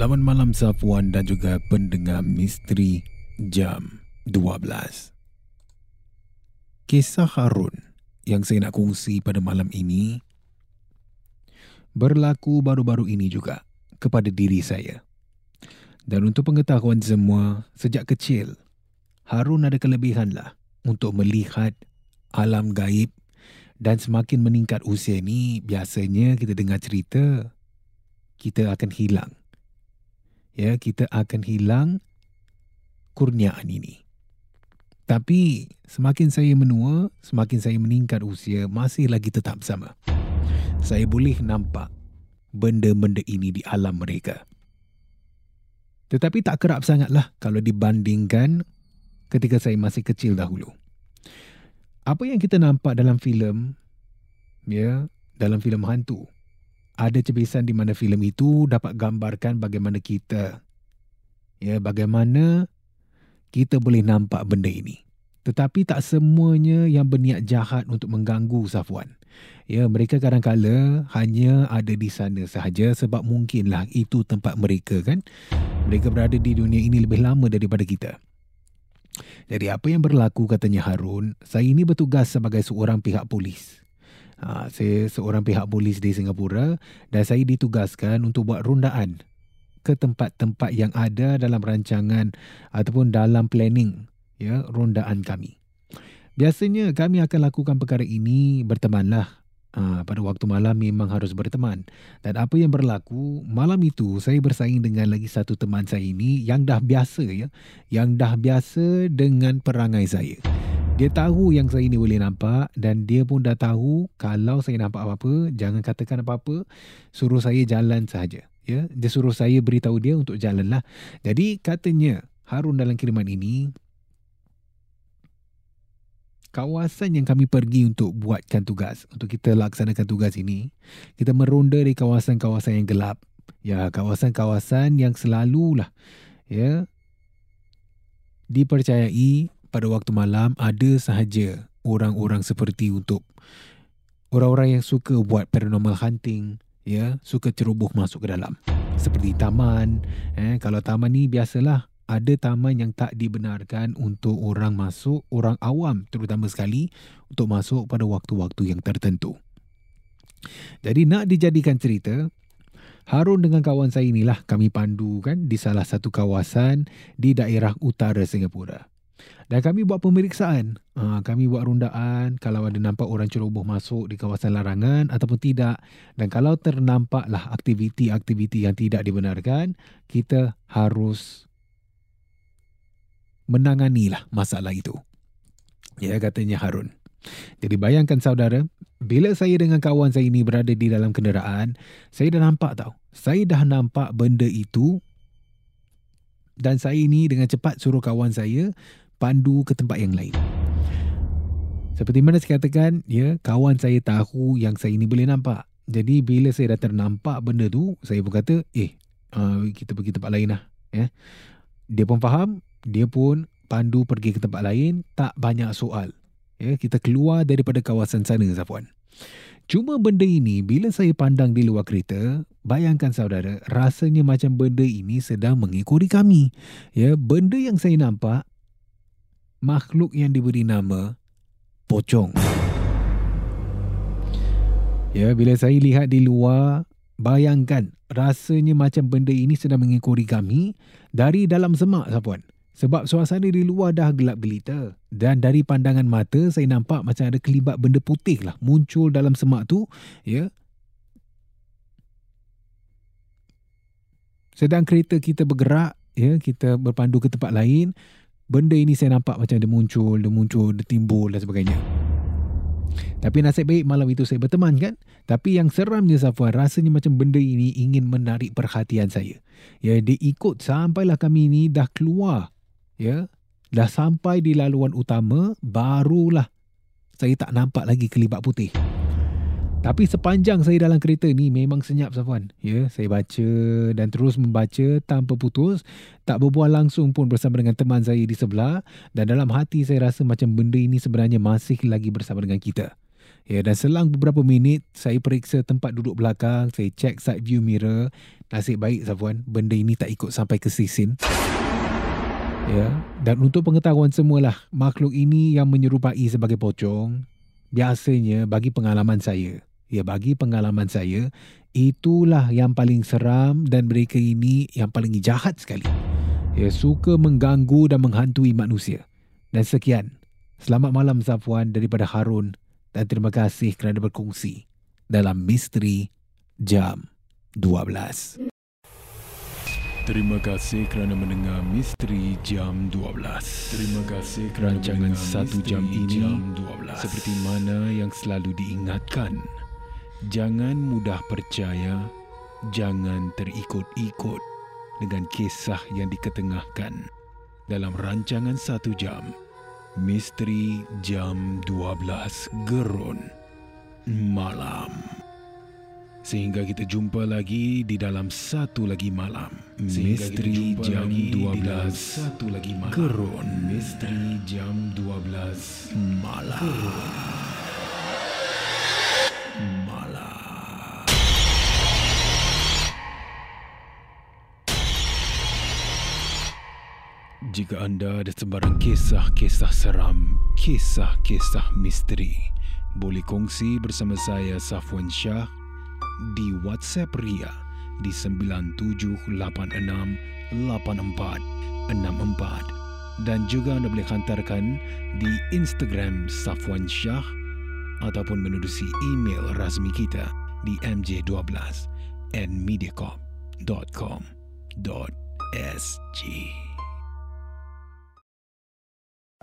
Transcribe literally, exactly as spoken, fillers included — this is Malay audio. Selamat malam Safwan dan juga pendengar misteri jam dua belas. Kisah Harun yang saya nak kongsi pada malam ini berlaku baru-baru ini juga kepada diri saya. Dan untuk pengetahuan semua, sejak kecil Harun ada kelebihanlah untuk melihat alam gaib, dan semakin meningkat usia ni biasanya kita dengar cerita kita akan hilang. Ya, kita akan hilang kurniaan ini. Tapi semakin saya menua, semakin saya meningkat usia, masih lagi tetap sama. Saya boleh nampak benda-benda ini di alam mereka. Tetapi tak kerap sangatlah kalau dibandingkan ketika saya masih kecil dahulu. Apa yang kita nampak dalam filem, ya, dalam filem hantu, ada cebisan di mana filem itu dapat gambarkan bagaimana kita, ya, bagaimana kita boleh nampak benda ini. Tetapi tak semuanya yang berniat jahat untuk mengganggu Safwan. Ya, mereka kadang-kadang hanya ada di sana sahaja sebab mungkinlah itu tempat mereka, kan. Mereka berada di dunia ini lebih lama daripada kita. Jadi apa yang berlaku, katanya Harun, saya ini bertugas sebagai seorang pihak polis. Ha, saya seorang pihak polis di Singapura dan saya ditugaskan untuk buat rondaan ke tempat-tempat yang ada dalam rancangan ataupun dalam planning, ya, rondaan kami. Biasanya kami akan lakukan perkara ini bertemanlah. Ha, pada waktu malam memang harus berteman. Dan apa yang berlaku malam itu, saya bersaing dengan lagi satu teman saya ini yang dah biasa, ya, yang dah biasa dengan perangai saya. Dia tahu yang saya ni boleh nampak dan dia pun dah tahu kalau saya nampak apa-apa, jangan katakan apa-apa, suruh saya jalan sahaja. Ya? Dia suruh saya beritahu dia untuk jalanlah. Jadi katanya Harun dalam kiriman ini, kawasan yang kami pergi untuk buatkan tugas, untuk kita laksanakan tugas ini, kita meronda di kawasan-kawasan yang gelap. Ya, kawasan-kawasan yang selalulah, ya, dipercayai pada waktu malam ada sahaja orang-orang seperti untuk orang-orang yang suka buat paranormal hunting, ya, suka ceroboh masuk ke dalam. Seperti taman, eh, kalau taman ni biasalah ada taman yang tak dibenarkan untuk orang masuk, orang awam terutama sekali untuk masuk pada waktu-waktu yang tertentu. Jadi nak dijadikan cerita, Harun dengan kawan saya inilah kami pandu kan di salah satu kawasan di daerah utara Singapura. Dan kami buat pemeriksaan. Ha, kami buat rundaan kalau ada nampak orang ceroboh masuk di kawasan larangan ataupun tidak. Dan kalau ternampaklah aktiviti-aktiviti yang tidak dibenarkan, kita harus menanganilah masalah itu. Ya, katanya Harun. Jadi bayangkan saudara, bila saya dengan kawan saya ini berada di dalam kenderaan, saya dah nampak tau. Saya dah nampak benda itu dan saya ini dengan cepat suruh kawan saya pandu ke tempat yang lain. Seperti mana saya katakan, ya, kawan saya tahu yang saya ini boleh nampak. Jadi bila saya dah ternampak benda tu, saya pun kata, eh, uh, kita pergi tempat lain lah. Ya. Dia pun faham, dia pun pandu pergi ke tempat lain, tak banyak soal. Ya, kita keluar daripada kawasan sana, Safwan. Cuma benda ini, bila saya pandang di luar kereta, bayangkan saudara, rasanya macam benda ini sedang mengikuti kami. Ya, benda yang saya nampak, makhluk yang diberi nama Pocong. Ya, bila saya lihat di luar, bayangkan rasanya macam benda ini sedang mengikuti kami dari dalam semak, Safwan. Sebab suasana di luar dah gelap gelita. Dan dari pandangan mata, saya nampak macam ada kelibat benda putih lah muncul dalam semak tu. Ya. Sedang kereta kita bergerak, ya, kita berpandu ke tempat lain. Benda ini saya nampak macam dia muncul, dia muncul, dia timbul dan sebagainya. Tapi nasib baik malam itu saya berteman kan. Tapi yang seramnya Safwan, rasanya macam benda ini ingin menarik perhatian saya. Ya, dia ikut sampailah kami ini dah keluar. Ya, dah sampai di laluan utama, barulah saya tak nampak lagi kelibat putih. Tapi sepanjang saya dalam kereta ni memang senyap, Safwan. Ya, saya baca dan terus membaca tanpa putus. Tak berbual langsung pun bersama dengan teman saya di sebelah. Dan dalam hati saya rasa macam benda ini sebenarnya masih lagi bersama dengan kita. Ya, dan selang beberapa minit, saya periksa tempat duduk belakang. Saya cek side view mirror. Nasib baik, Safwan, benda ini tak ikut sampai ke sisin. Ya, dan untuk pengetahuan semualah, makhluk ini yang menyerupai sebagai pocong, biasanya bagi pengalaman saya, ya, bagi pengalaman saya, itulah yang paling seram dan mereka ini yang paling jahat sekali. Ya, suka mengganggu dan menghantui manusia. Dan sekian. Selamat malam Safwan daripada Harun dan terima kasih kerana berkongsi dalam Misteri Jam dua belas. Terima kasih kerana mendengar Misteri Jam dua belas. Terima kasih kerana rancangan satu jam ini jam dua belas. Seperti mana yang selalu diingatkan, jangan mudah percaya, jangan terikut-ikut dengan kisah yang diketengahkan dalam rancangan satu jam Misteri Jam dua belas Gerun Malam. Sehingga kita jumpa lagi di dalam satu lagi malam. Sehingga Misteri Jam dua belas satu lagi malam. Gerun Misteri Jam dua belas malam. Malam. Jika anda ada sebarang kisah-kisah seram, kisah-kisah misteri, boleh kongsi bersama saya Safwan Syah di WhatsApp Ria di sembilan tujuh lapan enam lapan empat enam empat dan juga anda boleh hantarkan di Instagram Safwan Syah ataupun menerusi email rasmi kita di m j one two at mediacom dot com dot s g.